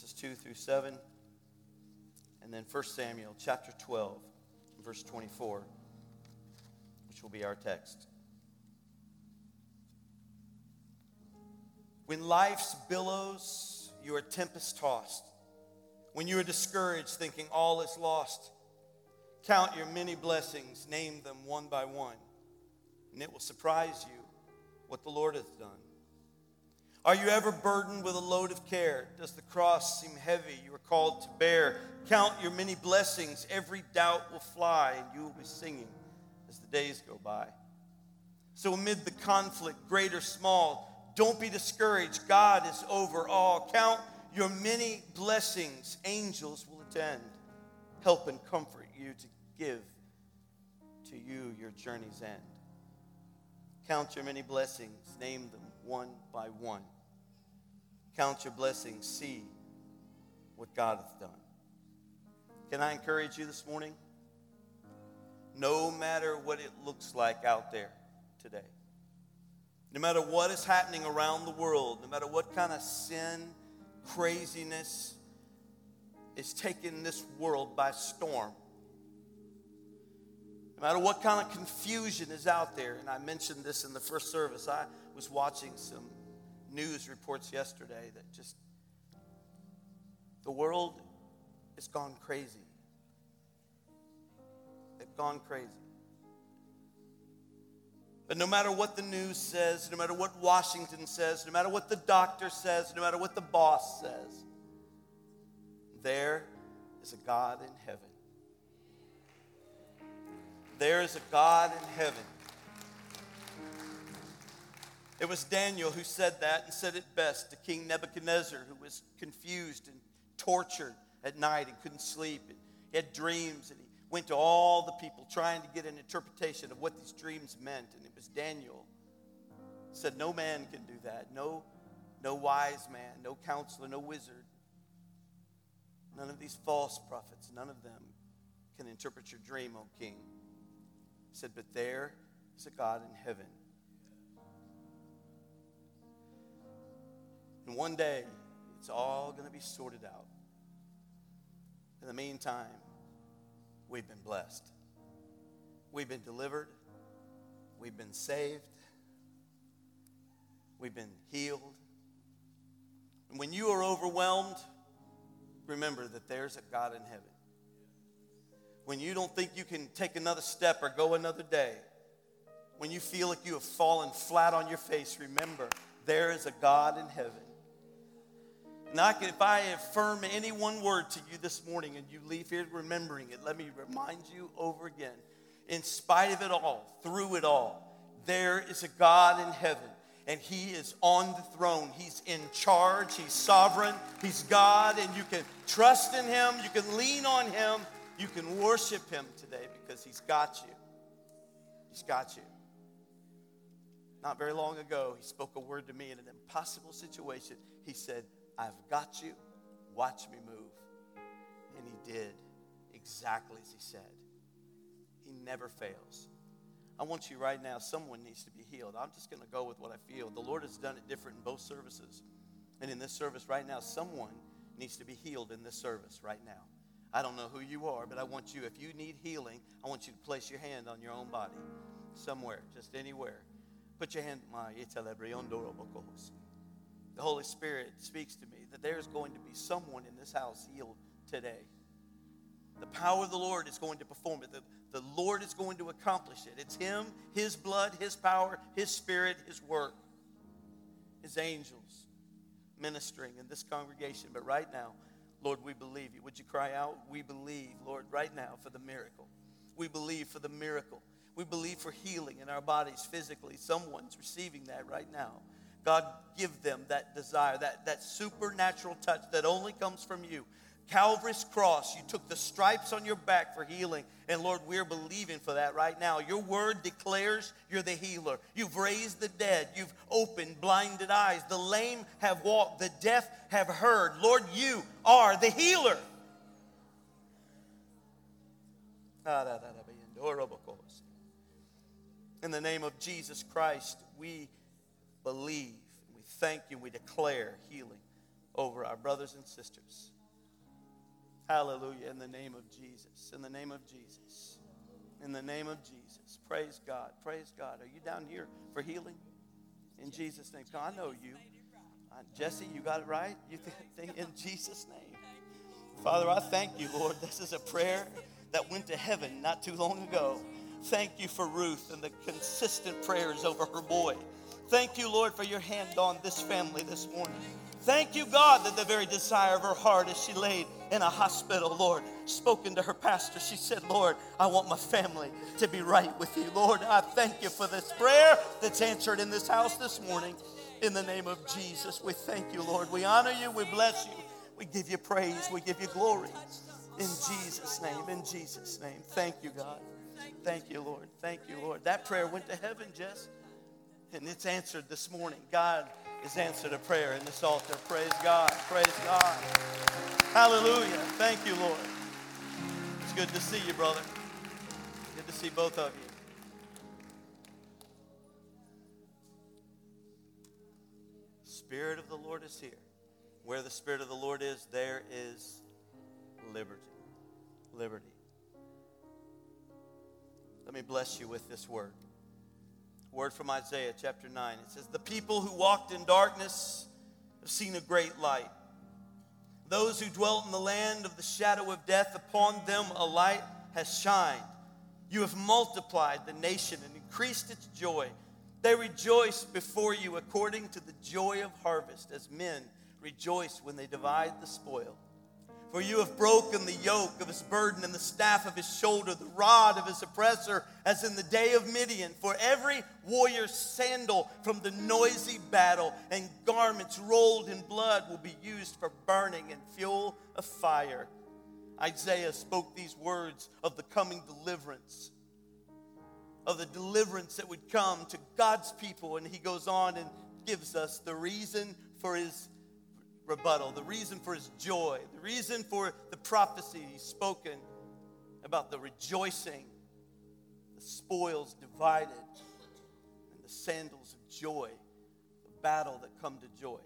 verses 2 through 7, and then 1 Samuel chapter 12, verse 24, which will be our text. When life's billows you are tempest-tossed, when you are discouraged, thinking all is lost, count your many blessings, name them one by one, and it will surprise you what the Lord hath done. Are you ever burdened with a load of care? Does the cross seem heavy you are called to bear? Count your many blessings, every doubt will fly, and you will be singing as the days go by. So amid the conflict, great or small, don't be discouraged, God is over all. Count your many blessings, angels will attend, help and comfort you to give to you your journey's end. Count your many blessings, name them one by one. Count your blessings, see what God hath done. Can I encourage you this morning? No matter what it looks like out there today, no matter what is happening around the world, no matter what kind of sin, craziness is taking this world by storm, no matter what kind of confusion is out there, and I mentioned this in the first service, I was watching some news reports yesterday that just, the world has gone crazy. They've gone crazy. But no matter what the news says, no matter what Washington says, no matter what the doctor says, no matter what the boss says, there is a God in heaven. There is a God in heaven. It was Daniel who said that and said it best to King Nebuchadnezzar, who was confused and tortured at night and couldn't sleep. And he had dreams and he went to all the people trying to get an interpretation of what these dreams meant. And it was Daniel who said, no man can do that. No wise man, no counselor, no wizard. None of these false prophets, none of them can interpret your dream, O king. He said, but there is a God in heaven. And one day, it's all going to be sorted out. In the meantime, we've been blessed. We've been delivered. We've been saved. We've been healed. And when you are overwhelmed, remember that there's a God in heaven. When you don't think you can take another step or go another day, when you feel like you have fallen flat on your face, remember, there is a God in heaven. And if I affirm any one word to you this morning and you leave here remembering it, let me remind you over again. In spite of it all, through it all, there is a God in heaven. And he is on the throne. He's in charge. He's sovereign. He's God. And you can trust in him. You can lean on him. You can worship him today because he's got you. He's got you. Not very long ago, he spoke a word to me in an impossible situation. He said, I've got you. Watch me move. And he did exactly as he said. He never fails. I want you right now, someone needs to be healed. I'm just going to go with what I feel. The Lord has done it different in both services. And in this service right now, someone needs to be healed in this service right now. I don't know who you are, but I want you, if you need healing, I want you to place your hand on your own body somewhere, just anywhere. Put your hand. The Holy Spirit speaks to me that there is going to be someone in this house healed today. The power of the Lord is going to perform it. The Lord is going to accomplish it. It's him, his blood, his power, his spirit, his work, his angels ministering in this congregation. But right now, Lord, we believe you. Would you cry out? We believe, Lord, right now for the miracle. We believe for the miracle. We believe for healing in our bodies physically. Someone's receiving that right now. God, give them that desire, that supernatural touch that only comes from you. Calvary's cross, you took the stripes on your back for healing. And Lord, we're believing for that right now. Your word declares you're the healer. You've raised the dead. You've opened blinded eyes. The lame have walked. The deaf have heard. Lord, you are the healer. In the name of Jesus Christ, we believe, we thank you, we declare healing over our brothers and sisters. Hallelujah. In the name of Jesus. In the name of Jesus. In the name of Jesus. Praise God. Praise God. Are you down here for healing? In Jesus' name. God, I know you. Jesse, you got it right? You think in Jesus' name. Father, I thank you, Lord. This is a prayer that went to heaven not too long ago. Thank you for Ruth and the consistent prayers over her boy. Thank you, Lord, for your hand on this family this morning. Thank you, God, that the very desire of her heart as she laid in a hospital, Lord, spoken to her pastor. She said, Lord, I want my family to be right with you. Lord, I thank you for this prayer that's answered in this house this morning. In the name of Jesus, we thank you, Lord. We honor you. We bless you. We give you praise. We give you glory. In Jesus' name. In Jesus' name. Thank you, God. Thank you, Lord. Thank you, Lord. That prayer went to heaven, Jess. And it's answered this morning. God has answered a prayer in this altar. Praise God. Praise God. Hallelujah. Thank you, Lord. It's good to see you, brother. Good to see both of you. Spirit of the Lord is here. Where the Spirit of the Lord is, there is liberty. Liberty. Let me bless you with this word. Word from Isaiah chapter 9. It says, the people who walked in darkness have seen a great light. Those who dwelt in the land of the shadow of death, upon them a light has shined. You have multiplied the nation and increased its joy. They rejoice before you according to the joy of harvest, as men rejoice when they divide the spoil. For you have broken the yoke of his burden and the staff of his shoulder, the rod of his oppressor, as in the day of Midian. For every warrior's sandal from the noisy battle and garments rolled in blood will be used for burning and fuel of fire. Isaiah spoke these words of the coming deliverance, of the deliverance that would come to God's people. And he goes on and gives us the reason for his rebuttal, the reason for his joy, the reason for the prophecy he's spoken about the rejoicing, the spoils divided, and the sandals of joy, the battle that come to joy.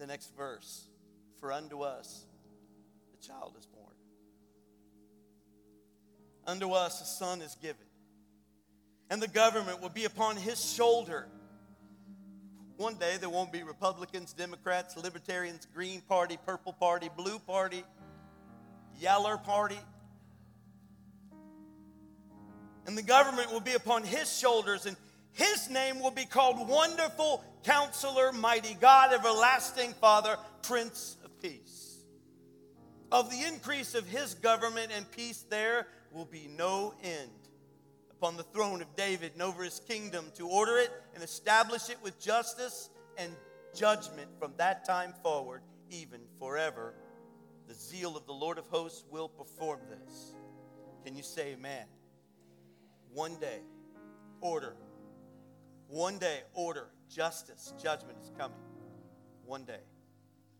The next verse, for unto us a child is born. Unto us a son is given, and the government will be upon his shoulder. One day there won't be Republicans, Democrats, Libertarians, Green Party, Purple Party, Blue Party, Yeller Party. And the government will be upon his shoulders, and his name will be called Wonderful Counselor, Mighty God, Everlasting Father, Prince of Peace. Of the increase of his government and peace there will be no end, upon the throne of David and over his kingdom, to order it and establish it with justice and judgment from that time forward, even forever. The zeal of the Lord of hosts will perform this. Can you say amen? One day, order. One day, order. Justice, judgment is coming. One day.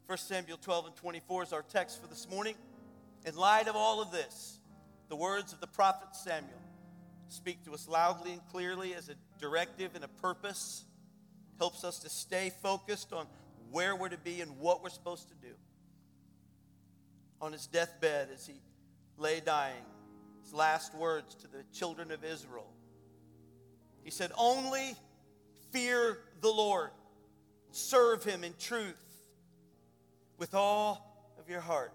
1 Samuel 12 and 24 is our text for this morning. In light of all of this, the words of the prophet Samuel speak to us loudly and clearly as a directive and a purpose. Helps us to stay focused on where we're to be and what we're supposed to do. On his deathbed as he lay dying, his last words to the children of Israel, he said, only fear the Lord. Serve him in truth with all of your heart.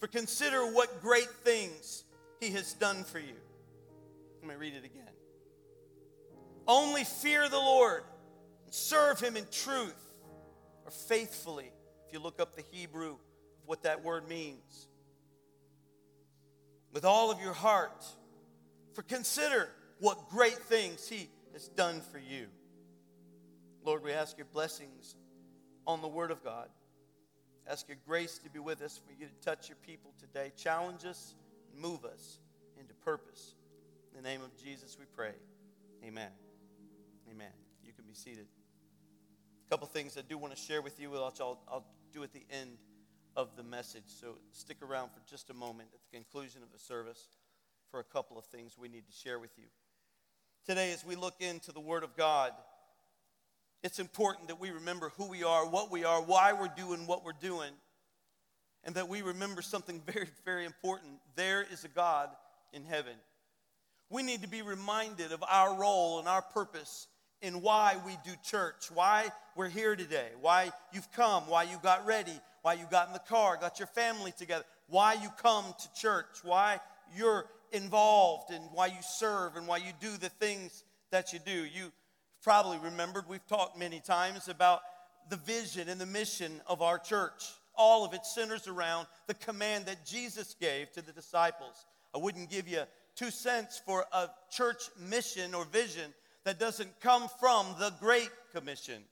For consider what great things he has done for you. Let me read it again. Only fear the Lord and serve him in truth, or faithfully, if you look up the Hebrew of what that word means. With all of your heart, for consider what great things he has done for you. Lord, we ask your blessings on the word of God. Ask your grace to be with us, for you to touch your people today. Challenge us, move us into purpose. In the name of Jesus we pray. Amen. Amen. You can be seated. A couple things I do want to share with you, which I'll do at the end of the message. So stick around for just a moment at the conclusion of the service for a couple of things we need to share with you. Today, as we look into the Word of God, It's important that we remember who we are, what we are, why we're doing what we're doing, and that we remember something very, very important. There is a God in heaven. We need to be reminded of our role and our purpose in why we do church, why we're here today, why you've come, why you got ready, why you got in the car, got your family together, why you come to church, why you're involved, and why you serve, and why you do the things that you do. You probably remembered, we've talked many times about the vision and the mission of our church. All of it centers around the command that Jesus gave to the disciples. I wouldn't give you 2 cents for a church mission or vision that doesn't come from the Great Commission,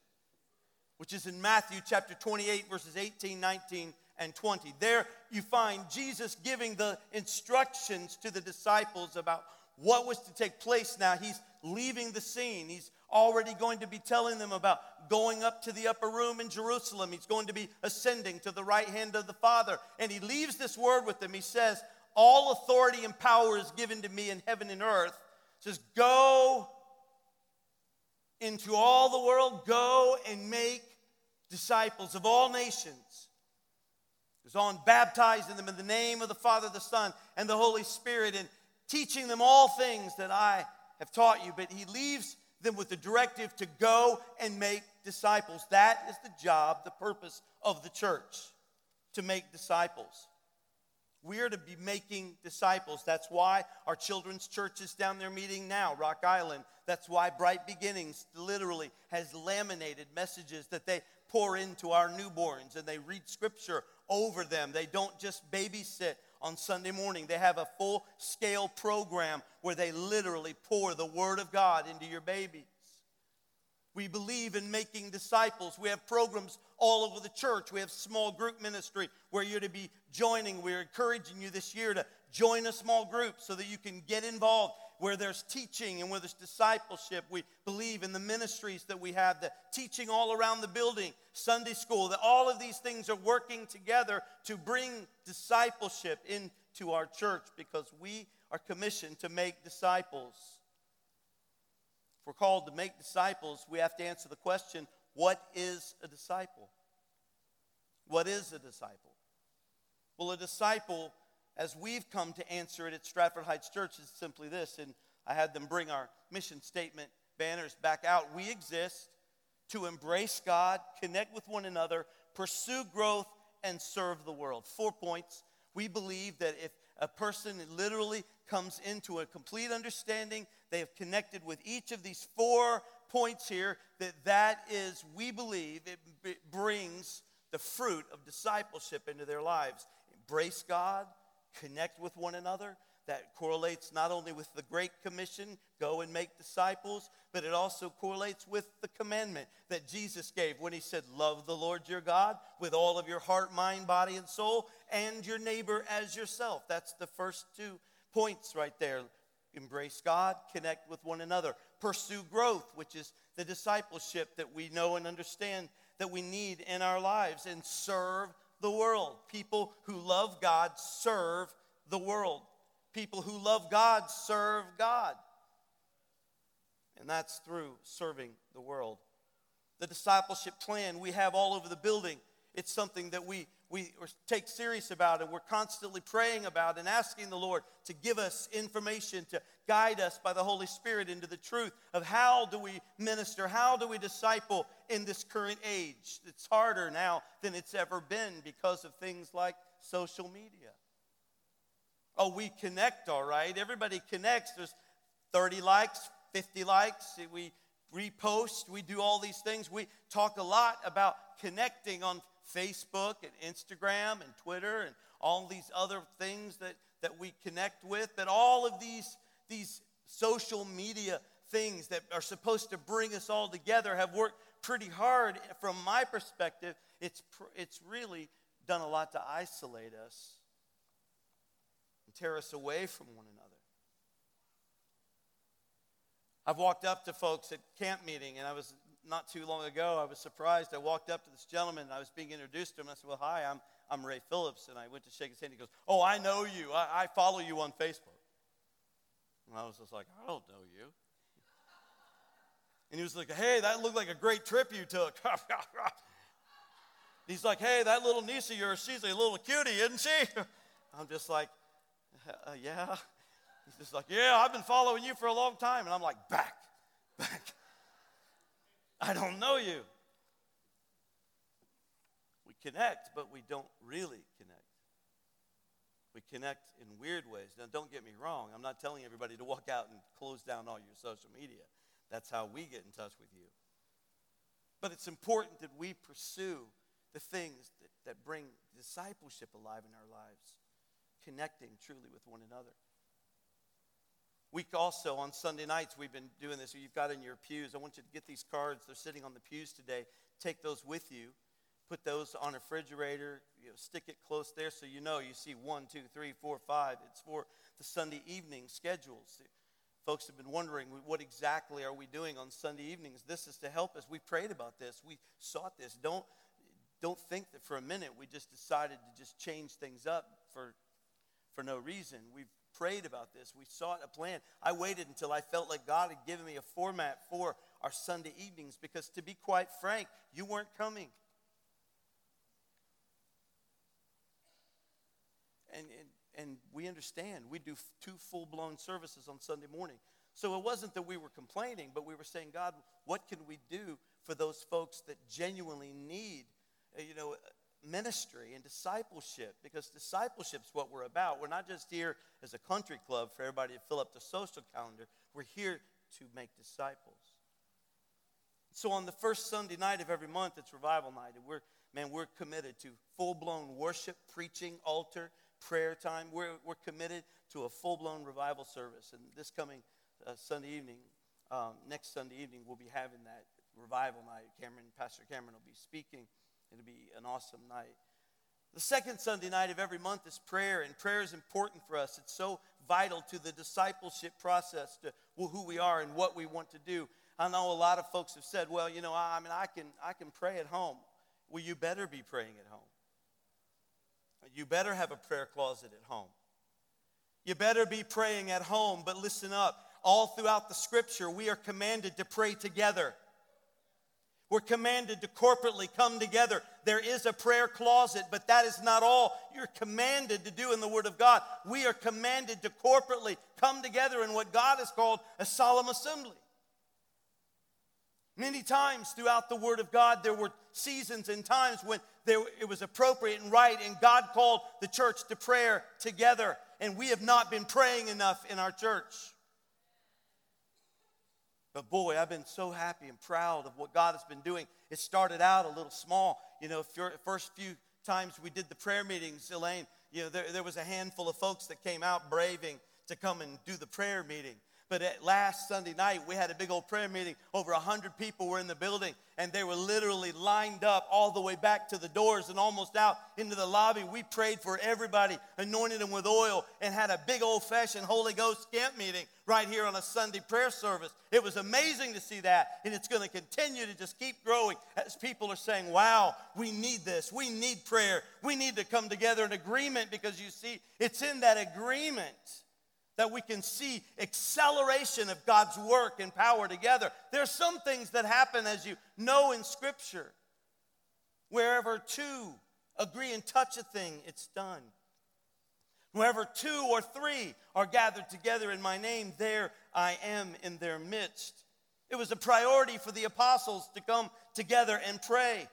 which is in Matthew chapter 28, verses 18, 19, and 20. There you find Jesus giving the instructions to the disciples about what was to take place now. He's leaving the scene. He's already going to be telling them about going up to the upper room in Jerusalem. He's going to be ascending to the right hand of the Father. And he leaves this word with them. He says, all authority and power is given to me in heaven and earth. He says, go into all the world, go and make disciples of all nations. He goes on baptizing them in the name of the Father, the Son, and the Holy Spirit, and teaching them all things that I have taught you. But he leaves them with the directive to go and make disciples. That is the job, the purpose of the church, to make disciples. We are to be making disciples. That's why our children's church is down there meeting now, Rock Island. That's why Bright Beginnings literally has laminated messages that they pour into our newborns, and they read scripture over them. They don't just babysit on Sunday morning. They have a full-scale program where they literally pour the Word of God into your babies. We believe in making disciples. We have programs all over the church. We have small group ministry where you're to be joining. We're encouraging you this year to join a small group so that you can get involved where there's teaching and where there's discipleship. We believe in the ministries that we have, the teaching all around the building, Sunday school, that all of these things are working together to bring discipleship into our church, because we are commissioned to make disciples. If we're called to make disciples, we have to answer the question, what is a disciple? What is a disciple? Well, a disciple, as we've come to answer it at Stratford Heights Church, is simply this, and I had them bring our mission statement banners back out. We exist to embrace God, connect with one another, pursue growth, and serve the world. 4 points. We believe that if a person literally comes into a complete understanding, they have connected with each of these 4 points here, that is, we believe, it brings the fruit of discipleship into their lives. Embrace God, connect with one another. That correlates not only with the Great Commission, go and make disciples, but it also correlates with the commandment that Jesus gave when he said, love the Lord your God with all of your heart, mind, body, and soul, and your neighbor as yourself. That's the first 2 points right there. Embrace God, connect with one another, pursue growth, which is the discipleship that we know and understand that we need in our lives, and serve the world. People who love God serve the world. People who love God serve God. And that's through serving the world. The discipleship plan we have all over the building, it's something that we take serious about, and we're constantly praying about and asking the Lord to give us information, to guide us by the Holy Spirit into the truth of how do we minister, how do we disciple in this current age. It's harder now than it's ever been because of things like social media. Oh, we connect, all right. Everybody connects. There's 30 likes, 50 likes. We repost. We do all these things. We talk a lot about connecting on Facebook and Instagram and Twitter and all these other things that we connect with. But all of these social media things that are supposed to bring us all together have worked pretty hard. From my perspective, it's really done a lot to isolate us and tear us away from one another. I've walked up to folks at camp meeting, and I was not too long ago, I was surprised. I walked up to this gentleman, and I was being introduced to him. I said, well, hi, I'm Ray Phillips. And I went to shake his hand. He goes, oh, I know you. I follow you on Facebook. And I was just like, I don't know you. And he was like, hey, that looked like a great trip you took. He's like, hey, that little niece of yours, she's a little cutie, isn't she? I'm just like, yeah. He's just like, yeah, I've been following you for a long time. And I'm like, back. I don't know you. We connect, but we don't really connect. We connect in weird ways. Now, don't get me wrong. I'm not telling everybody to walk out and close down all your social media. That's how we get in touch with you. But it's important that we pursue the things that bring discipleship alive in our lives, connecting truly with one another. We also, on Sunday nights, we've been doing this. You've got in your pews. I want you to get these cards. They're sitting on the pews today. Take those with you. Put those on a refrigerator. Stick it close there so you see 1, 2, 3, 4, 5. It's for the Sunday evening schedules. Folks have been wondering, what exactly are we doing on Sunday evenings? This is to help us. We prayed about this. We sought this. Don't think that for a minute we just decided to just change things up for no reason. We've prayed about this. We sought a plan. I waited until I felt like God had given me a format for our Sunday evenings because, to be quite frank, you weren't coming. And we understand. We do 2 full-blown services on Sunday morning. So it wasn't that we were complaining, but we were saying, God, what can we do for those folks that genuinely need, ministry and discipleship? Because discipleship is what we're about. We're not just here as a country club for everybody to fill up the social calendar. We're here to make disciples. So on the first Sunday night of every month, it's revival night. And we're committed to full-blown worship, preaching, altar, prayer time. We're committed to a full-blown revival service. And this coming next Sunday evening, we'll be having that revival night. Pastor Cameron will be speaking. It'll be an awesome night. The second Sunday night of every month is prayer, and prayer is important for us. It's so vital to the discipleship process, to who we are and what we want to do. I know a lot of folks have said, well, I can pray at home. Well, you better be praying at home. You better have a prayer closet at home. You better be praying at home, but listen up. All throughout the scripture, we are commanded to pray together. We're commanded to corporately come together. There is a prayer closet, but that is not all you're commanded to do in the Word of God. We are commanded to corporately come together in what God has called a solemn assembly. Many times throughout the Word of God, there were seasons and times when it was appropriate and right, and God called the church to prayer together, and we have not been praying enough in our church. But boy, I've been so happy and proud of what God has been doing. It started out a little small. First few times we did the prayer meetings, Elaine, there was a handful of folks that came out braving to come and do the prayer meeting. But at last Sunday night, we had a big old prayer meeting. Over 100 people were in the building, and they were literally lined up all the way back to the doors and almost out into the lobby. We prayed for everybody, anointed them with oil, and had a big old-fashioned Holy Ghost camp meeting right here on a Sunday prayer service. It was amazing to see that, and it's going to continue to just keep growing as people are saying, wow, we need this. We need prayer. We need to come together in agreement, because you see, it's in that agreement that we can see acceleration of God's work and power together. There's some things that happen, as you know, in Scripture. Wherever 2 agree and touch a thing, it's done. Wherever 2 or 3 are gathered together in my name, there I am in their midst. It was a priority for the apostles to come together and pray.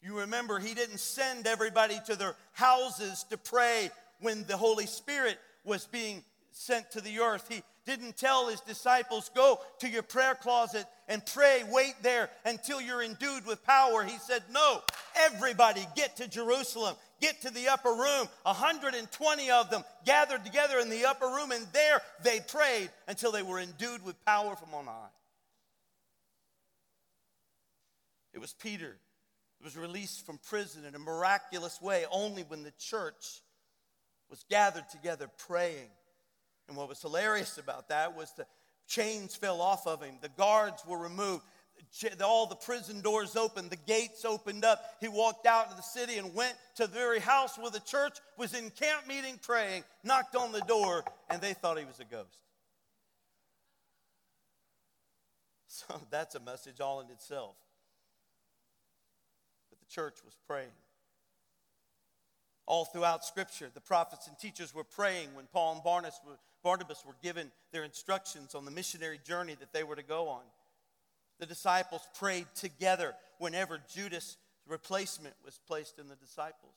You remember, he didn't send everybody to their houses to pray when the Holy Spirit was being sent to the earth. He didn't tell his disciples, go to your prayer closet and pray, wait there until you're endued with power. He said, no, everybody get to Jerusalem, get to the upper room. 120 of them gathered together in the upper room, and there they prayed until they were endued with power from on high. It was Peter who was released from prison in a miraculous way only when the church was gathered together praying. And what was hilarious about that was the chains fell off of him. The guards were removed. All the prison doors opened. The gates opened up. He walked out into the city and went to the very house where the church was in camp meeting praying, knocked on the door, and they thought he was a ghost. So that's a message all in itself. But the church was praying. All throughout Scripture, the prophets and teachers were praying when Paul and Barnabas were given their instructions on the missionary journey that they were to go on. The disciples prayed together whenever Judas' replacement was placed in the disciples.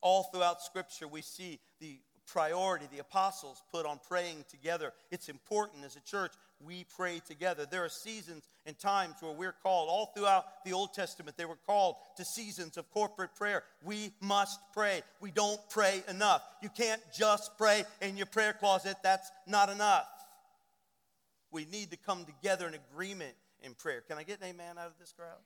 All throughout Scripture, we see the priority the apostles put on praying together. It's important as a church, we pray together. There are seasons and times where we're called. All throughout the Old Testament, they were called to seasons of corporate prayer. We must pray. We don't pray enough. You can't just pray in your prayer closet. That's not enough. We need to come together in agreement in prayer. Can I get an amen out of this crowd?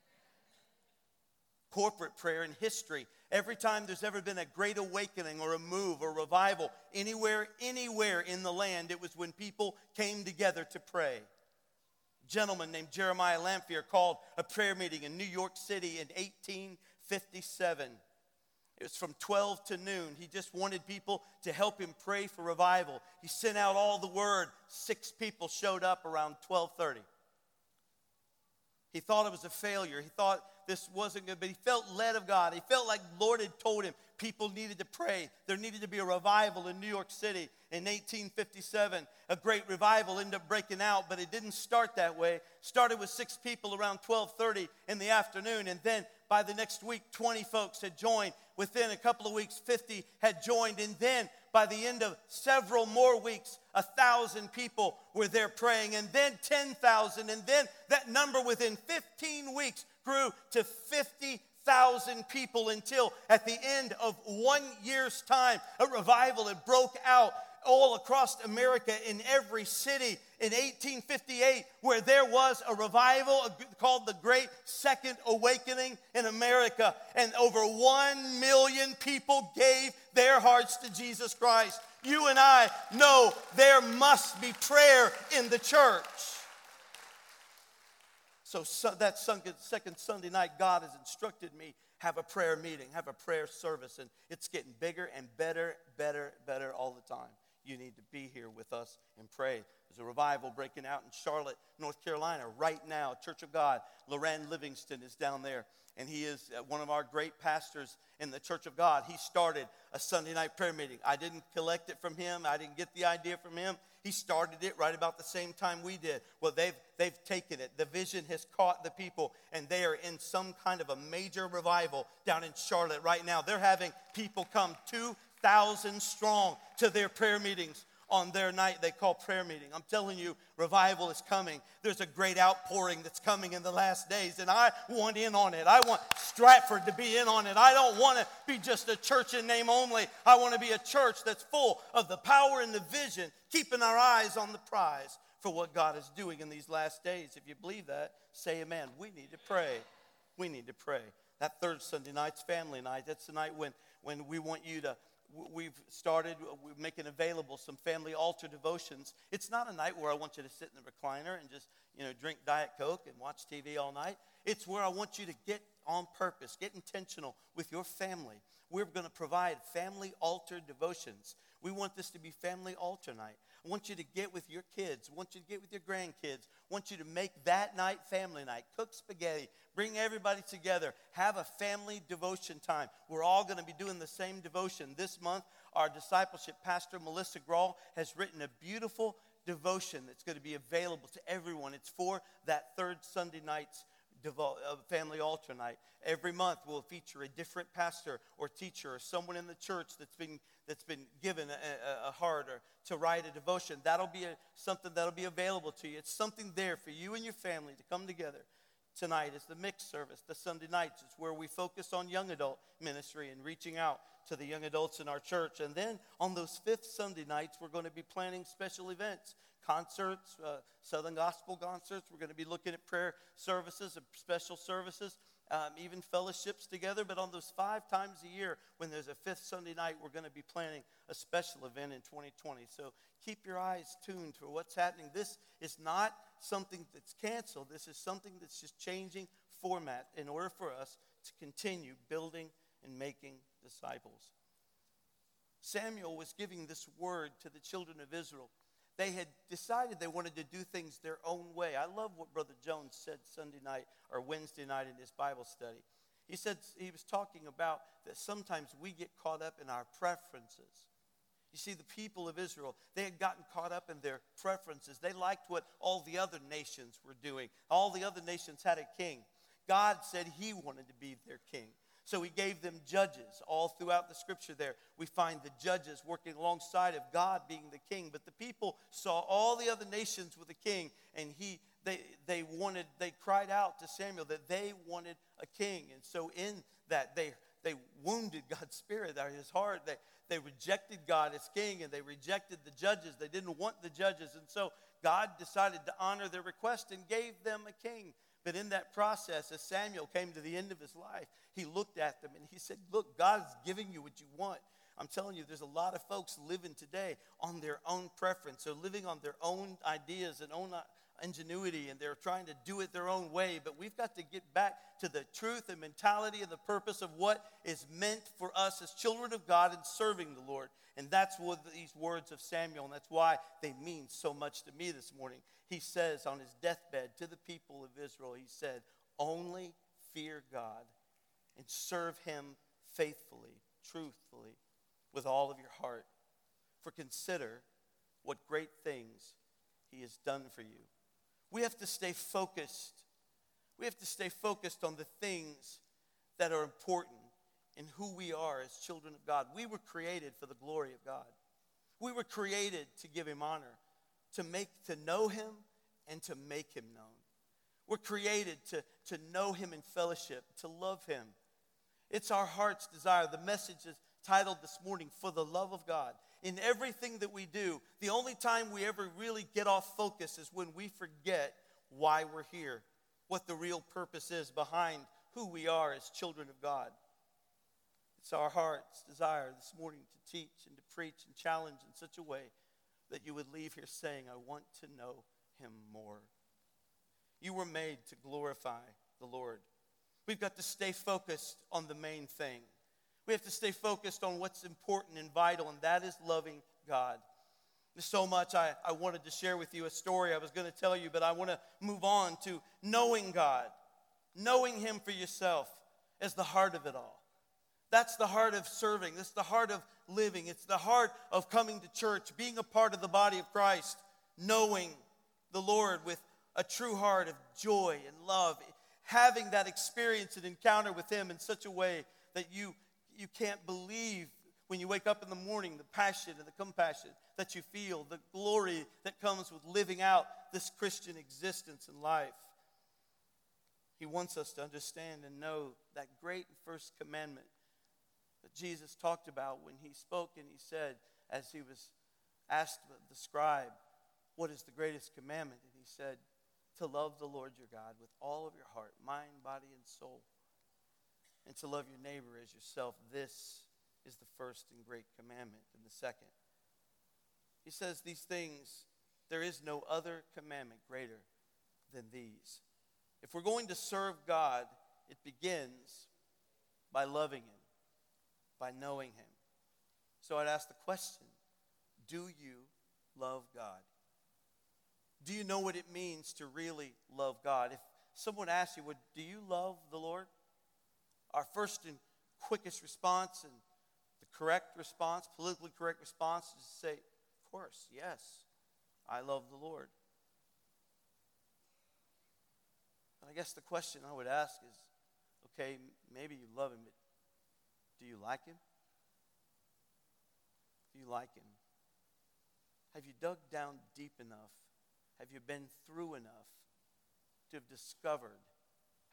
Corporate prayer in history. Every time there's ever been a great awakening or a move or revival, anywhere in the land, it was when people came together to pray. A gentleman named Jeremiah Lampier called a prayer meeting in New York City in 1857. It was from 12 to noon. He just wanted people to help him pray for revival. He sent out all the word. 6 people showed up around 12:30. He thought it was a failure. He thought this wasn't good, but he felt led of God. He felt like the Lord had told him people needed to pray. There needed to be a revival in New York City in 1857. A great revival ended up breaking out, but it didn't start that way. Started with 6 people around 12:30 in the afternoon, and then by the next week, 20 folks had joined. Within a couple of weeks, 50 had joined. And then by the end of several more weeks, 1,000 people were there praying. And then 10,000. And then that number within 15 weeks grew to 50,000 people until at the end of 1 year's time, a revival had broke out all across America in every city in 1858, where there was a revival called the Great Second Awakening in America. And over 1 million people gave their hearts to Jesus Christ. You and I know there must be prayer in the church. So that second Sunday night, God has instructed me, have a prayer meeting, have a prayer service. And it's getting bigger and better all the time. You need to be here with us and pray. There's a revival breaking out in Charlotte, North Carolina right now. Church of God, Loren Livingston is down there. And he is one of our great pastors in the Church of God. He started a Sunday night prayer meeting. I didn't collect it from him. I didn't get the idea from him. He started it right about the same time we did. Well, they've taken it. The vision has caught the people, and they are in some kind of a major revival down in Charlotte right now. They're having people come 2,000 strong to their prayer meetings. On their night they call prayer meeting. I'm telling you, revival is coming. There's a great outpouring that's coming in the last days, and I want in on it. I want Stratford to be in on it. I don't want to be just a church in name only. I want to be a church that's full of the power and the vision, keeping our eyes on the prize for what God is doing in these last days. If you believe that, say amen. We need to pray. We need to pray. That third Sunday night's family night. That's the night when we want you to. We're making available some family altar devotions. It's not a night where I want you to sit in the recliner and just, drink Diet Coke and watch TV all night. It's where I want you to get on purpose, get intentional with your family. We're going to provide family altar devotions. We want this to be family altar night. I want you to get with your kids. I want you to get with your grandkids. I want you to make that night family night. Cook spaghetti. Bring everybody together. Have a family devotion time. We're all going to be doing the same devotion. This month, our discipleship pastor, Melissa Grawl, has written a beautiful devotion that's going to be available to everyone. It's for that third Sunday night's family altar night. Every month we'll feature a different pastor or teacher or someone in the church that's been given a heart or to write a devotion. That'll be something that'll be available to you. It's something there for you and your family to come together. Tonight is the mixed service. The Sunday nights is where we focus on young adult ministry and reaching out to the young adults in our church. And then on those 5th Sunday nights, we're going to be planning special events, concerts, Southern Gospel concerts. We're going to be looking at prayer services and special services, even fellowships together. But on those 5 times a year when there's a 5th Sunday night, we're going to be planning a special event in 2020. So keep your eyes tuned for what's happening. This is not something that's canceled. This is something that's just changing format in order for us to continue building and making disciples. Samuel was giving this word to the children of Israel. They had decided they wanted to do things their own way. I love what Brother Jones said Sunday night or Wednesday night in his Bible study. He said he was talking about that sometimes we get caught up in our preferences. You see, the people of Israel, they had gotten caught up in their preferences. They liked what all the other nations were doing. All the other nations had a king. God said he wanted to be their king. So he gave them judges all throughout the scripture there. We find the judges working alongside of God being the king. But the people saw all the other nations with a king, and they cried out to Samuel that they wanted a king. And so in that, they wounded God's spirit out of his heart. They rejected God as king, and they rejected the judges. They didn't want the judges. And so God decided to honor their request and gave them a king. But in that process, as Samuel came to the end of his life, he looked at them and he said, look, God's giving you what you want. I'm telling you, there's a lot of folks living today on their own preference. They're living on their own ideas and own ingenuity, and they're trying to do it their own way. But we've got to get back to the truth and mentality and the purpose of what is meant for us as children of God and serving the Lord. And that's what these words of Samuel, and that's why they mean so much to me this morning. He says on his deathbed to the people of Israel, he said, only fear God and serve him faithfully, truthfully, with all of your heart. For consider what great things he has done for you. We have to stay focused. We have to stay focused on the things that are important in who we are as children of God. We were created for the glory of God. We were created to give him honor, to know him and to make him known. We're created to know him in fellowship, to love him. It's our heart's desire. The message is titled this morning, For the Love of God. In everything that we do, the only time we ever really get off focus is when we forget why we're here, what the real purpose is behind who we are as children of God. It's our heart's desire this morning to teach and to preach and challenge in such a way that you would leave here saying, I want to know him more. You were made to glorify the Lord. We've got to stay focused on the main thing. We have to stay focused on what's important and vital, and that is loving God. There's so much I wanted to share with you, a story I was going to tell you, but I want to move on to knowing God, knowing him for yourself as the heart of it all. That's the heart of serving. That's the heart of living. It's the heart of coming to church, being a part of the body of Christ, knowing the Lord with a true heart of joy and love, having that experience and encounter with him in such a way that you can't believe when you wake up in the morning the passion and the compassion that you feel, the glory that comes with living out this Christian existence in life. He wants us to understand and know that great first commandment that Jesus talked about when he spoke and he said, as he was asked the scribe, what is the greatest commandment? And he said, to love the Lord your God with all of your heart, mind, body, and soul. And to love your neighbor as yourself. This is the first and great commandment. And the second, he says these things, there is no other commandment greater than these. If we're going to serve God, it begins by loving him, by knowing him. So I'd ask the question, do you love God? Do you know what it means to really love God? If someone asks you, well, do you love the Lord? Our first and quickest response and the correct response, politically correct response is to say, of course, yes, I love the Lord. And I guess the question I would ask is, okay, maybe you love him, but do you like him? Do you like him? Have you dug down deep enough? Have you been through enough to have discovered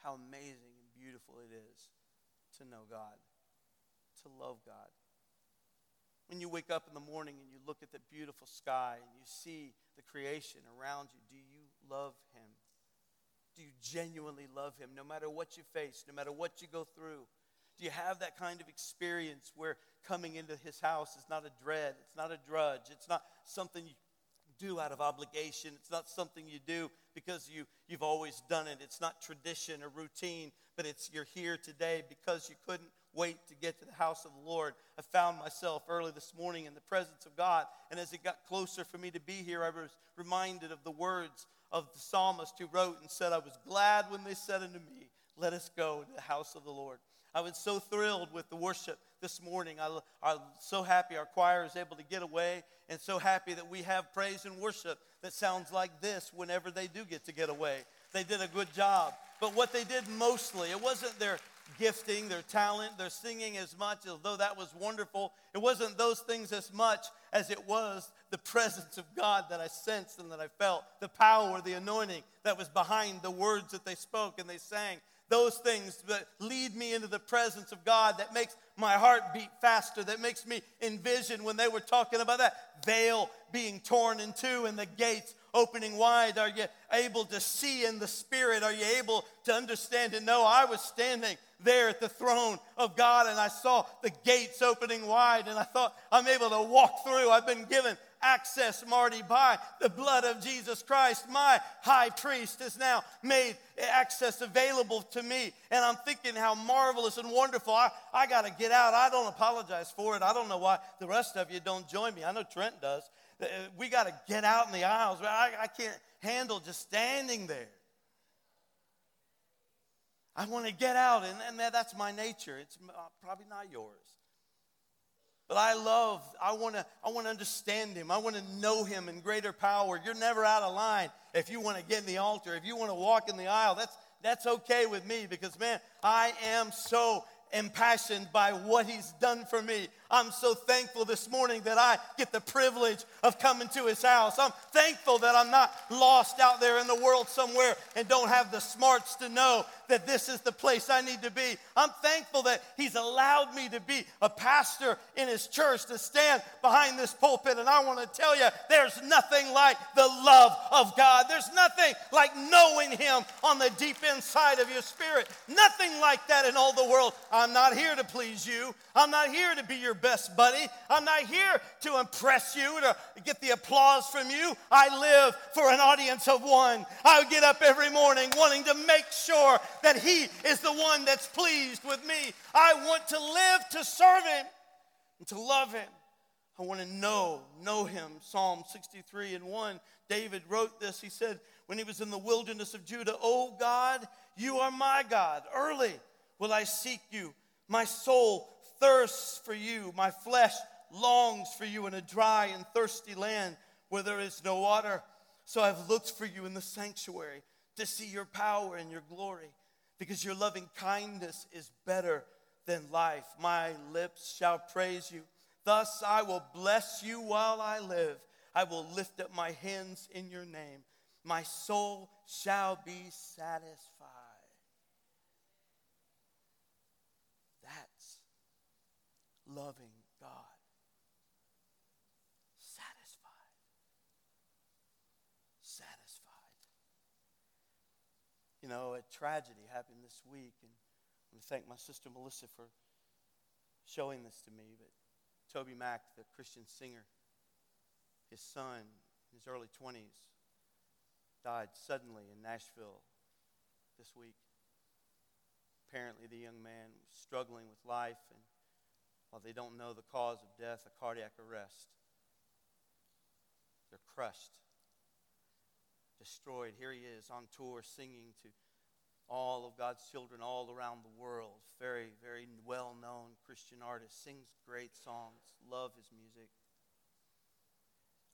how amazing and beautiful it is to know God, to love God? When you wake up in the morning and you look at the beautiful sky and you see the creation around you, do you love him? Do you genuinely love him no matter what you face, no matter what you go through? Do you have that kind of experience where coming into his house is not a dread, it's not a grudge, it's not something you do out of obligation, it's not something you do because you've always done it, it's not tradition or routine, but it's you're here today because you couldn't wait to get to the house of the Lord. I found myself early this morning in the presence of God, and as it got closer for me to be here, I was reminded of the words of the psalmist who wrote and said, I was glad when they said unto me, let us go to the house of the Lord. I was so thrilled with the worship this morning. I'm so happy our choir is able to get away, and so happy that we have praise and worship that sounds like this whenever they do get to get away. They did a good job. But what they did mostly, it wasn't their gifting, their talent, their singing as much, although that was wonderful. It wasn't those things as much as it was the presence of God that I sensed and that I felt, the power, the anointing that was behind the words that they spoke and they sang. Those things that lead me into the presence of God, that makes my heart beat faster, that makes me envision when they were talking about that veil being torn in two and the gates opening wide. Are you able to see in the Spirit? Are you able to understand and know? I was standing there at the throne of God, and I saw the gates opening wide, and I thought, I'm able to walk through. I've been given access, Marty, by the blood of Jesus Christ. My high priest has now made access available to me. And I'm thinking how marvelous and wonderful. I got to get out. I don't apologize for it. I don't know why the rest of you don't join me. I know Trent does. We got to get out in the aisles. I can't handle just standing there. I want to get out, and that's my nature. It's probably not yours. But I want to understand him. I want to know him in greater power. You're never out of line if you want to get in the altar, if you want to walk in the aisle. That's okay with me because, man, I am so impassioned by what he's done for me. I'm so thankful this morning that I get the privilege of coming to his house. I'm thankful that I'm not lost out there in the world somewhere and don't have the smarts to know that this is the place I need to be. I'm thankful that he's allowed me to be a pastor in his church, to stand behind this pulpit. And I want to tell you, there's nothing like the love of God. There's nothing like knowing him on the deep inside of your spirit. Nothing like that in all the world. I'm not here to please you. I'm not here to be your best buddy. I'm not here to impress you, to get the applause from you. I live for an audience of one. I get up every morning wanting to make sure that he is the one that's pleased with me. I want to live to serve him and to love him. I want to know him. Psalm 63:1, David wrote this. He said, when he was in the wilderness of Judah, "Oh God, you are my God. Early will I seek you. My soul thirsts for you. My flesh longs for you in a dry and thirsty land where there is no water. So I've looked for you in the sanctuary to see your power and your glory, because your loving kindness is better than life. My lips shall praise you. Thus I will bless you while I live. I will lift up my hands in your name. My soul shall be satisfied." Loving God, satisfied. You know, a tragedy happened this week, and I want to thank my sister Melissa for showing this to me, but Toby Mac, the Christian singer, his son in his early 20s died suddenly in Nashville this week. Apparently the young man was struggling with life, and while they don't know the cause of death, a cardiac arrest. They're crushed, destroyed. Here he is on tour singing to all of God's children all around the world. Very, very well-known Christian artist. Sings great songs. Love his music.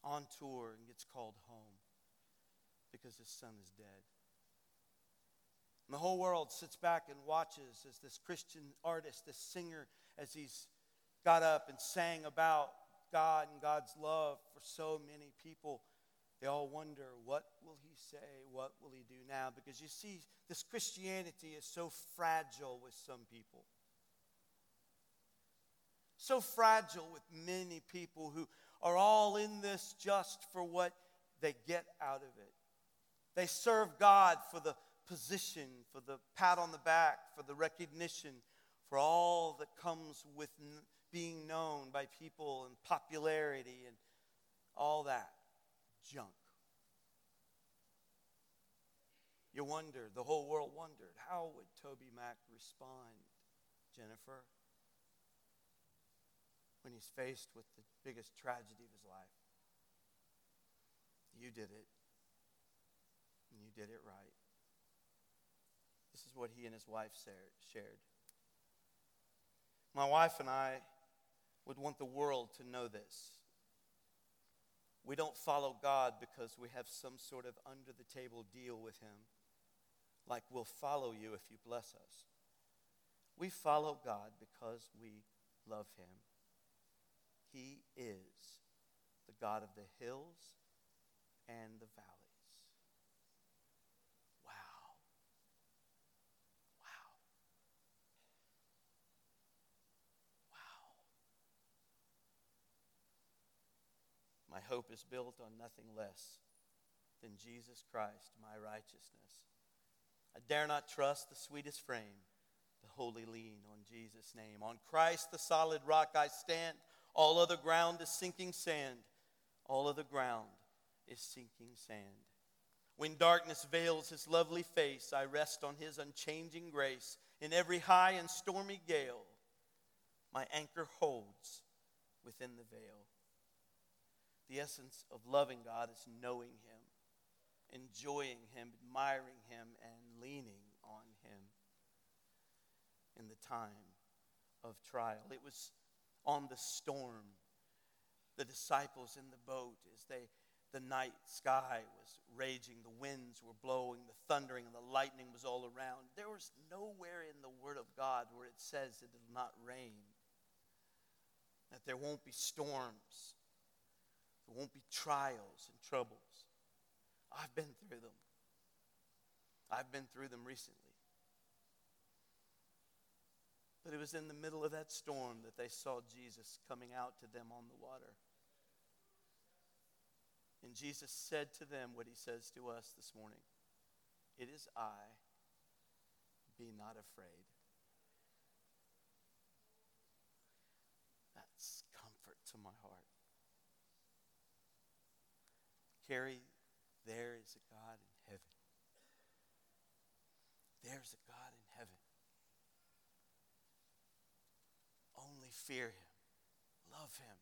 On tour and gets called home because his son is dead. And the whole world sits back and watches as this Christian artist, this singer, as he's got up and sang about God and God's love for so many people, they all wonder, what will he say? What will he do now? Because you see, this Christianity is so fragile with some people. So fragile with many people who are all in this just for what they get out of it. They serve God for the position, for the pat on the back, for the recognition, for all that comes with being known by people and popularity and all that junk. You wonder, the whole world wondered, how would Toby Mac respond, Jennifer? he's faced with the biggest tragedy of his life. You did it. And you did it right. This is what he and his wife shared. My wife and I would want the world to know this. We don't follow God because we have some sort of under-the-table deal with him, like we'll follow you if you bless us. We follow God because we love him. He is the God of the hills and the valleys. My hope is built on nothing less than Jesus Christ, my righteousness. I dare not trust the sweetest frame, but wholly lean on Jesus' name. On Christ, the solid rock, I stand. All other ground is sinking sand. All other ground is sinking sand. When darkness veils his lovely face, I rest on his unchanging grace. In every high and stormy gale, my anchor holds within the veil. The essence of loving God is knowing him, enjoying him, admiring him, and leaning on him in the time of trial. It was on the storm, the disciples in the boat, as the night sky was raging, the winds were blowing, the thundering, and the lightning was all around. There was nowhere in the Word of God where it says it will not rain, that there won't be storms. There won't be trials and troubles. I've been through them. I've been through them recently. But it was in the middle of that storm that they saw Jesus coming out to them on the water. And Jesus said to them what he says to us this morning. It is I, be not afraid. That's comfort to my heart. Carrie, there is a God in heaven. There's a God in heaven. Only fear him. Love him.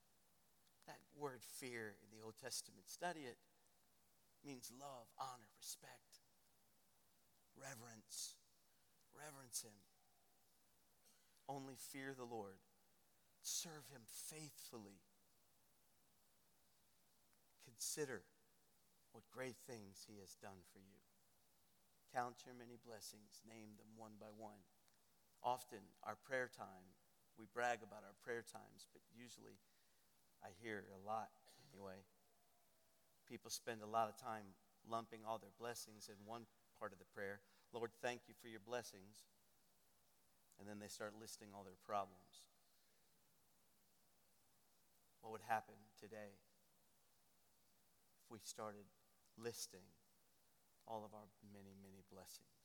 That word fear in the Old Testament, study it. It means love, honor, respect, reverence. Reverence him. Only fear the Lord. Serve him faithfully. Consider what great things he has done for you. Count your many blessings, name them one by one. Often, our prayer time, we brag about our prayer times, but usually I hear a lot anyway. People spend a lot of time lumping all their blessings in one part of the prayer. Lord, thank you for your blessings. And then they start listing all their problems. What would happen today? We started listing all of our many, many blessings.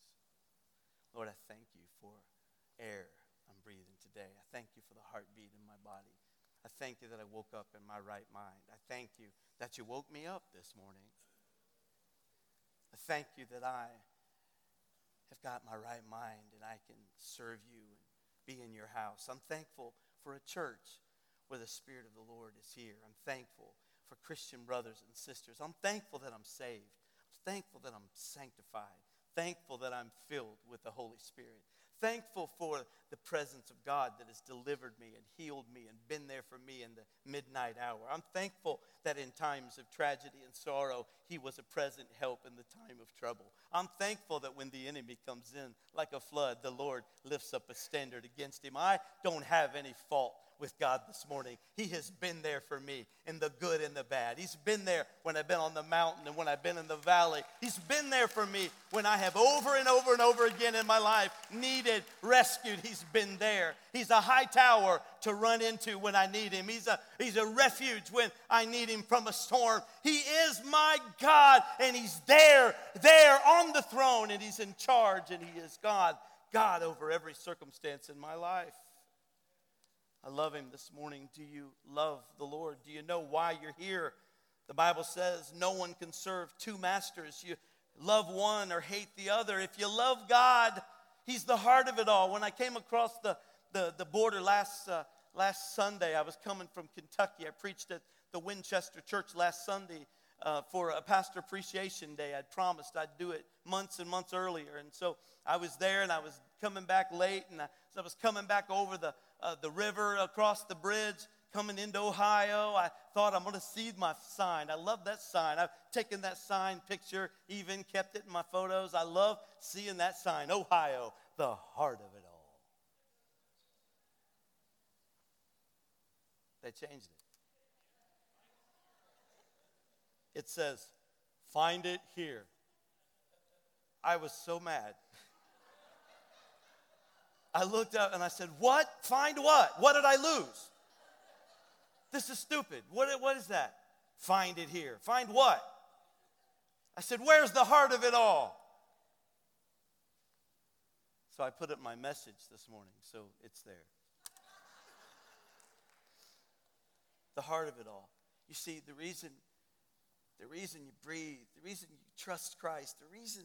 Lord, I thank you for air I'm breathing today. I thank you for the heartbeat in my body. I thank you that I woke up in my right mind. I thank you that you woke me up this morning. I thank you that I have got my right mind and I can serve you and be in your house. I'm thankful for a church where the Spirit of the Lord is here. I'm thankful for Christian brothers and sisters. I'm thankful that I'm saved. I'm thankful that I'm sanctified. Thankful that I'm filled with the Holy Spirit. Thankful for the presence of God that has delivered me and healed me and been there for me in the midnight hour. I'm thankful that in times of tragedy and sorrow, he was a present help in the time of trouble. I'm thankful that when the enemy comes in like a flood, the Lord lifts up a standard against him. I don't have any fault with God this morning. He has been there for me in the good and the bad. He's been there when I've been on the mountain and when I've been in the valley. He's been there for me when I have over and over and over again in my life needed, rescued. He's been there. He's a high tower to run into when I need him. He's a refuge when I need him from a storm. He is my God, and he's there on the throne, and he's in charge, and he is God over every circumstance in my life. I love him this morning. Do you love the Lord? Do you know why you're here? The Bible says no one can serve two masters. You love one or hate the other. If you love God, he's the heart of it all. When I came across the border last last Sunday. I was coming from Kentucky. I preached at the Winchester Church last Sunday for a Pastor Appreciation Day. I'd promised I'd do it months and months earlier. And so I was there, and I was coming back late, and I was coming back over the river, across the bridge, coming into Ohio. I thought, I'm going to see my sign. I love that sign. I've taken that sign picture, even kept it in my photos. I love seeing that sign, Ohio, the heart of it all. They changed it. It says, find it here. I was so mad. I looked up and I said, what? Find what? What did I lose? This is stupid. What is that? Find it here. Find what? I said, where's the heart of it all? So I put up my message this morning, so it's there. The heart of it all. You see, the reason you breathe, the reason you trust Christ, the reason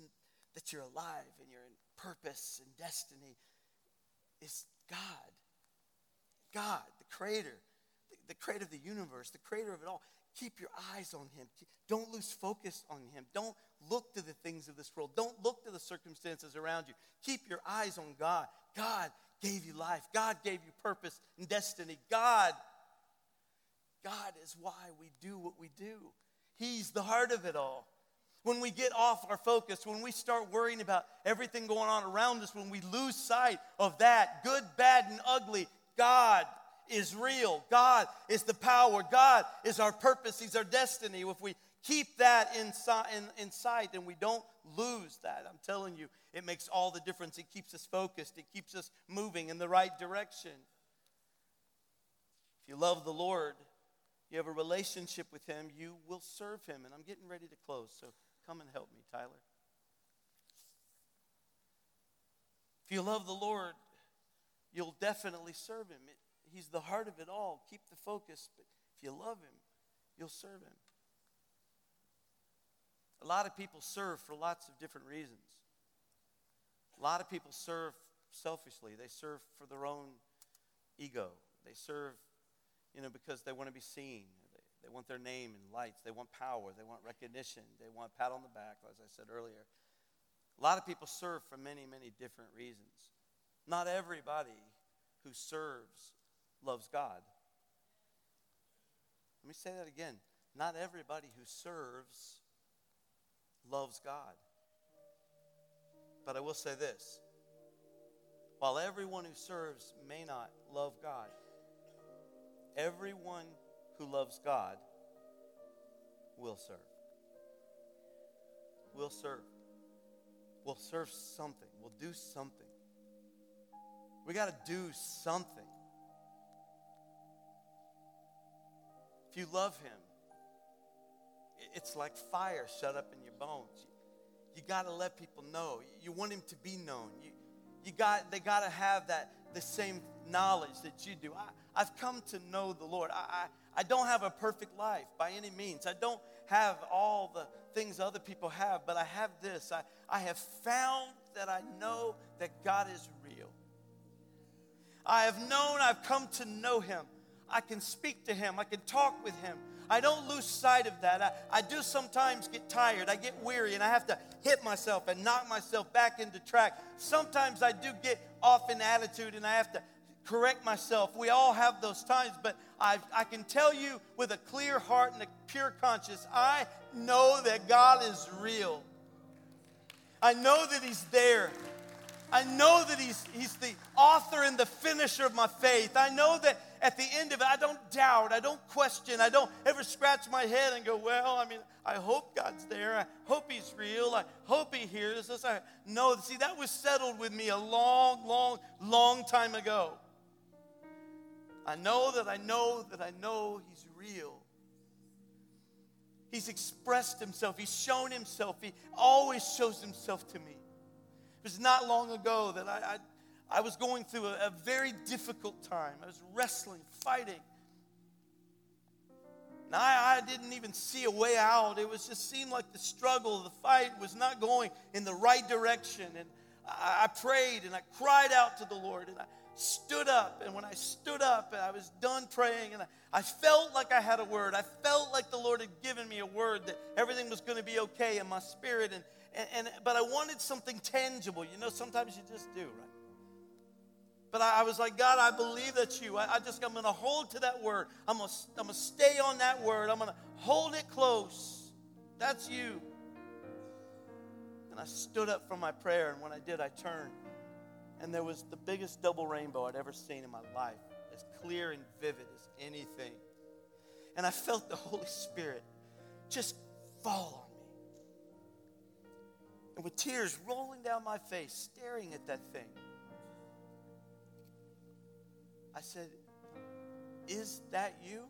that you're alive and you're in purpose and destiny is God. God, the creator. The creator of the universe, the creator of it all. Keep your eyes on him. Don't lose focus on him. Don't look to the things of this world. Don't look to the circumstances around you. Keep your eyes on God. God gave you life. God gave you purpose and destiny. God is why we do what we do. He's the heart of it all. When we get off our focus, when we start worrying about everything going on around us, when we lose sight of that, good, bad, and ugly, God is real. God is the power. God is our purpose. He's our destiny. If we keep that in sight and we don't lose that, I'm telling you, it makes all the difference. It keeps us focused. It keeps us moving in the right direction. If you love the Lord, you have a relationship with him, you will serve him. And I'm getting ready to close, so come and help me, Tyler. If you love the Lord, you'll definitely serve him. He's the heart of it all. Keep the focus. But if you love him, you'll serve him. A lot of people serve for lots of different reasons. A lot of people serve selfishly. They serve for their own ego. They serve, because they want to be seen. They want their name in lights. They want power. They want recognition. They want a pat on the back, as I said earlier. A lot of people serve for many, many different reasons. Not everybody who serves loves God. Let me say that again. Not everybody who serves loves God. But I will say this. While everyone who serves may not love God, everyone who loves God will serve. Will serve. Will serve something. Will do something. We got to do something. If you love him, it's like fire shut up in your bones. You got to let people know. You want him to be known. They got to have that the same knowledge that you do. I've come to know the Lord. I don't have a perfect life by any means. I don't have all the things other people have, but I have this. I have found that I know that God is real. I've come to know him. I can speak to him. I can talk with him. I don't lose sight of that. I do sometimes get tired. I get weary, and I have to hit myself and knock myself back into track. Sometimes I do get off in attitude, and I have to correct myself. We all have those times, but I can tell you with a clear heart and a pure conscience, I know that God is real. I know that he's there. I know that he's the author and the finisher of my faith. I know that at the end of it, I don't doubt, I don't question, I don't ever scratch my head and go, I hope God's there, I hope he's real, I hope he hears us. That was settled with me a long, long, long time ago. I know he's real. He's expressed himself, he's shown himself, he always shows himself to me. It was not long ago that I was going through a very difficult time. I was wrestling, fighting. And I didn't even see a way out. It was just seemed like the struggle, the fight was not going in the right direction. And I prayed and I cried out to the Lord. And I stood up. And when I stood up, and I was done praying, and I felt like I had a word. I felt like the Lord had given me a word that everything was going to be okay in my spirit. But I wanted something tangible. You know, sometimes you just do, right? But I was like, God, I believe that's you. I'm going to hold to that word. I'm going to stay on that word. I'm going to hold it close. That's you. And I stood up from my prayer, and when I did, I turned. And there was the biggest double rainbow I'd ever seen in my life, as clear and vivid as anything. And I felt the Holy Spirit just fall on me. And with tears rolling down my face, staring at that thing, I said, is that you?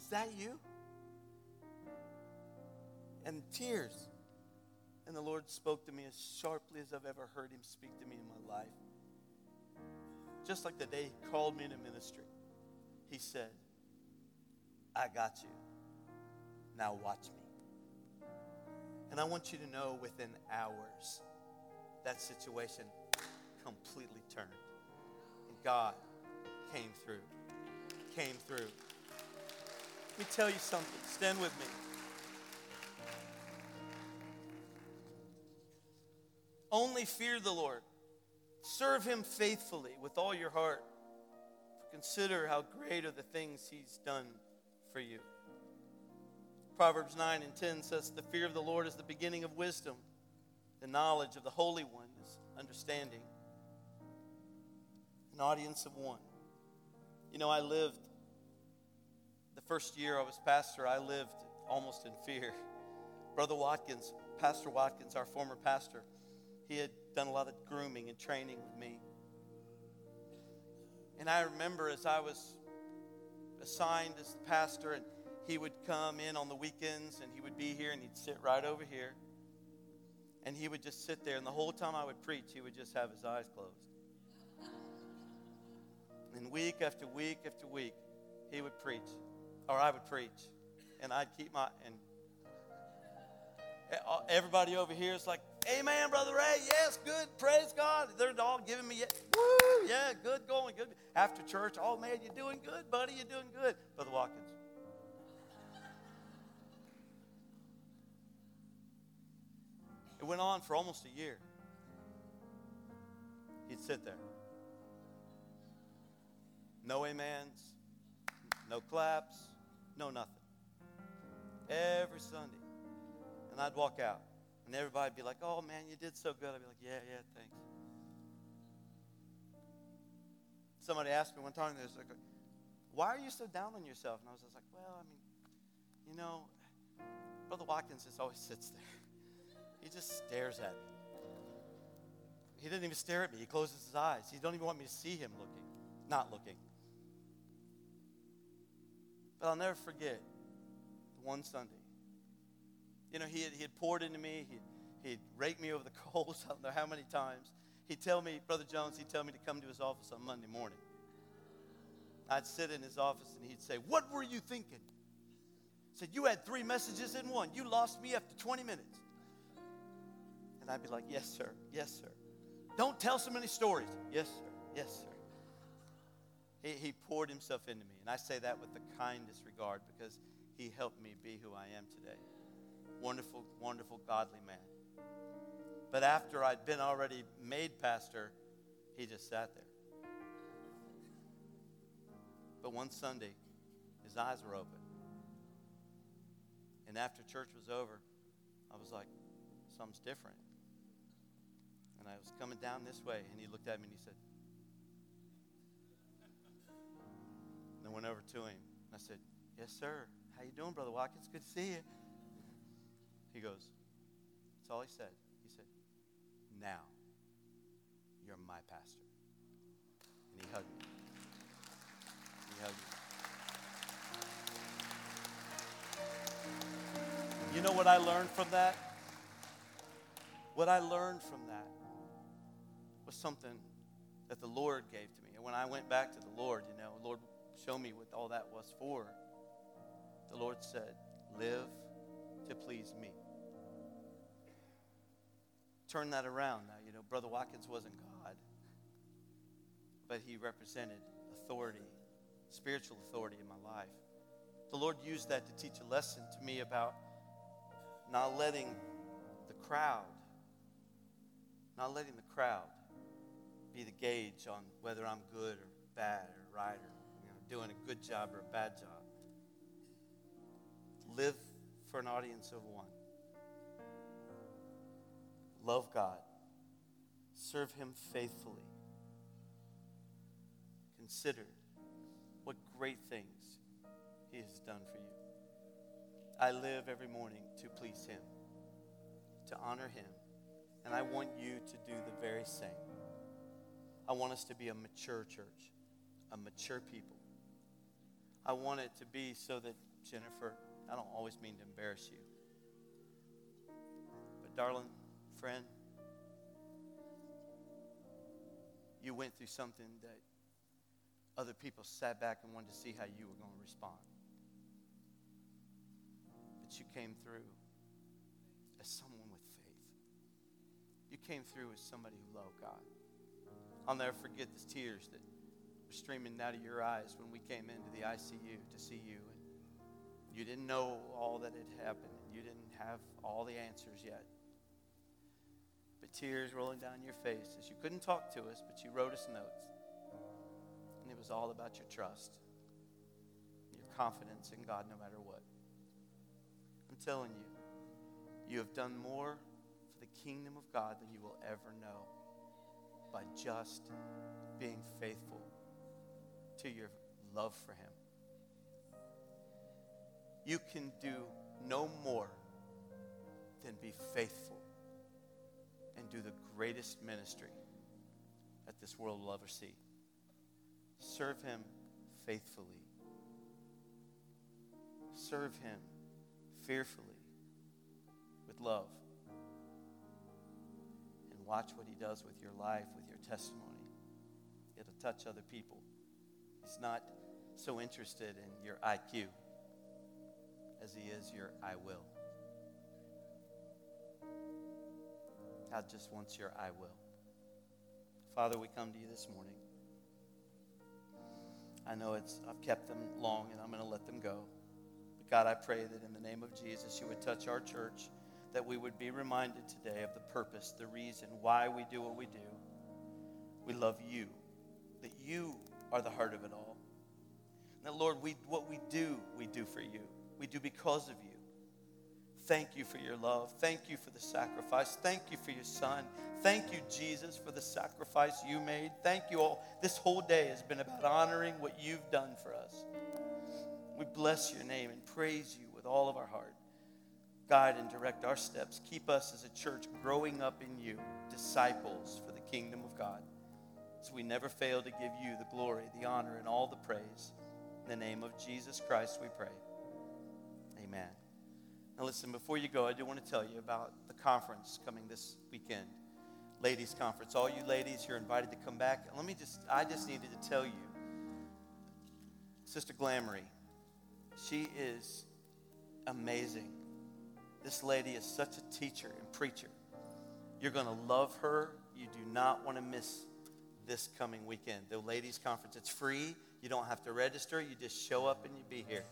Is that you? And tears. And the Lord spoke to me as sharply as I've ever heard him speak to me in my life. Just like the day he called me into ministry, he said, I got you. Now watch me. And I want you to know within hours, that situation completely turned. God came through. Let me tell you something. Stand with me. Only fear the Lord. Serve him faithfully with all your heart. Consider how great are the things he's done for you. Proverbs 9 and 10 says, the fear of the Lord is the beginning of wisdom. The knowledge of the Holy One is understanding. An audience of one. You know, I lived, the first year I was pastor, I lived almost in fear. Brother Watkins, Pastor Watkins, our former pastor, he had done a lot of grooming and training with me. And I remember as I was assigned as the pastor, and he would come in on the weekends, and he would be here, and he'd sit right over here. And he would just sit there, and the whole time I would preach, he would just have his eyes closed. And week after week after week, he would preach, or I would preach, and I'd keep my, and everybody over here is like, amen, Brother Ray, yes, good, praise God. They're all giving me, woo, yeah, good going, good. After church, oh man, you're doing good, buddy, you're doing good, Brother Watkins. It went on for almost a year. He'd sit there. No amens, no claps, no nothing. Every Sunday. And I'd walk out, and everybody would be like, oh, man, you did so good. I'd be like, yeah, thanks. Somebody asked me one time, they was like, why are you so down on yourself? And I was just like, well, I mean, you know, Brother Watkins just always sits there. He just stares at me. He didn't even stare at me. He closes his eyes. He don't even want me to see him looking, not looking. But I'll never forget one Sunday. You know, he had poured into me. He'd raked me over the coals. I don't know how many times. He'd tell me, Brother Jones, he'd tell me to come to his office on Monday morning. I'd sit in his office, and he'd say, what were you thinking? He said, you had 3 messages in one. You lost me after 20 minutes. And I'd be like, yes, sir. Yes, sir. Don't tell so many stories. Yes, sir. Yes, sir. He poured himself into me, and I say that with the kindest regard because he helped me be who I am today. Wonderful, wonderful, godly man. But after I'd been already made pastor, he just sat there. But one Sunday, his eyes were open. And after church was over, I was like, something's different. And I was coming down this way, and he looked at me and he said, and I went over to him, and I said, yes, sir. How you doing, Brother Watkins? Good to see you. He goes, that's all he said. He said, now, you're my pastor. And he hugged me. You know what I learned from that? What I learned from that was something that the Lord gave to me. And when I went back to the Lord, you know, Lord, show me what all that was for. The Lord said, live to please me. Turn that around now. You know, Brother Watkins wasn't God. but he represented authority, spiritual authority in my life. The Lord used that to teach a lesson to me about not letting the crowd, be the gauge on whether I'm good or bad or right or doing a good job or a bad job. Live for an audience of one. Love God. Serve Him faithfully. Consider what great things He has done for you. I live every morning to please Him, to honor Him, and I want you to do the very same. I want us to be a mature church, a mature people. I want it to be so that, Jennifer, I don't always mean to embarrass you, but darling friend, you went through something that other people sat back and wanted to see how you were going to respond. But you came through as someone with faith. You came through as somebody who loved God. I'll never forget the tears that were streaming out of your eyes when we came into the ICU to see you. And you didn't know all that had happened. And you didn't have all the answers yet. But tears rolling down your face as you couldn't talk to us, but you wrote us notes. And it was all about your trust, your confidence in God no matter what. I'm telling you, you have done more for the kingdom of God than you will ever know by just being faithful to your love for Him. You can do no more than be faithful and do the greatest ministry that this world will ever see. Serve Him faithfully. Serve Him fearfully with love. And watch what He does with your life, with your testimony. It'll touch other people. He's not so interested in your IQ as He is your I will. God just wants your I will. Father, we come to You this morning. I know I've kept them long, and I'm going to let them go. But God, I pray that in the name of Jesus, You would touch our church, that we would be reminded today of the purpose, the reason why we do what we do. We love You, that You are the heart of it all. And that, Lord, we do for You. We do because of You. Thank You for Your love. Thank You for the sacrifice. Thank You for Your Son. Thank You, Jesus, for the sacrifice You made. Thank You all. This whole day has been about honoring what You've done for us. We bless Your name and praise You with all of our heart. Guide and direct our steps. Keep us as a church growing up in You, disciples for the kingdom of God, so we never fail to give You the glory, the honor, and all the praise. In the name of Jesus Christ we pray. Amen. Now listen, before you go, I do want to tell you about the conference coming this weekend. Ladies' conference. All you ladies, you're invited to come back. I just needed to tell you, Sister Glamory, she is amazing. This lady is such a teacher and preacher. You're going to love her. You do not want to miss this coming weekend. The ladies' conference, it's free. You don't have to register. You just show up and you be here.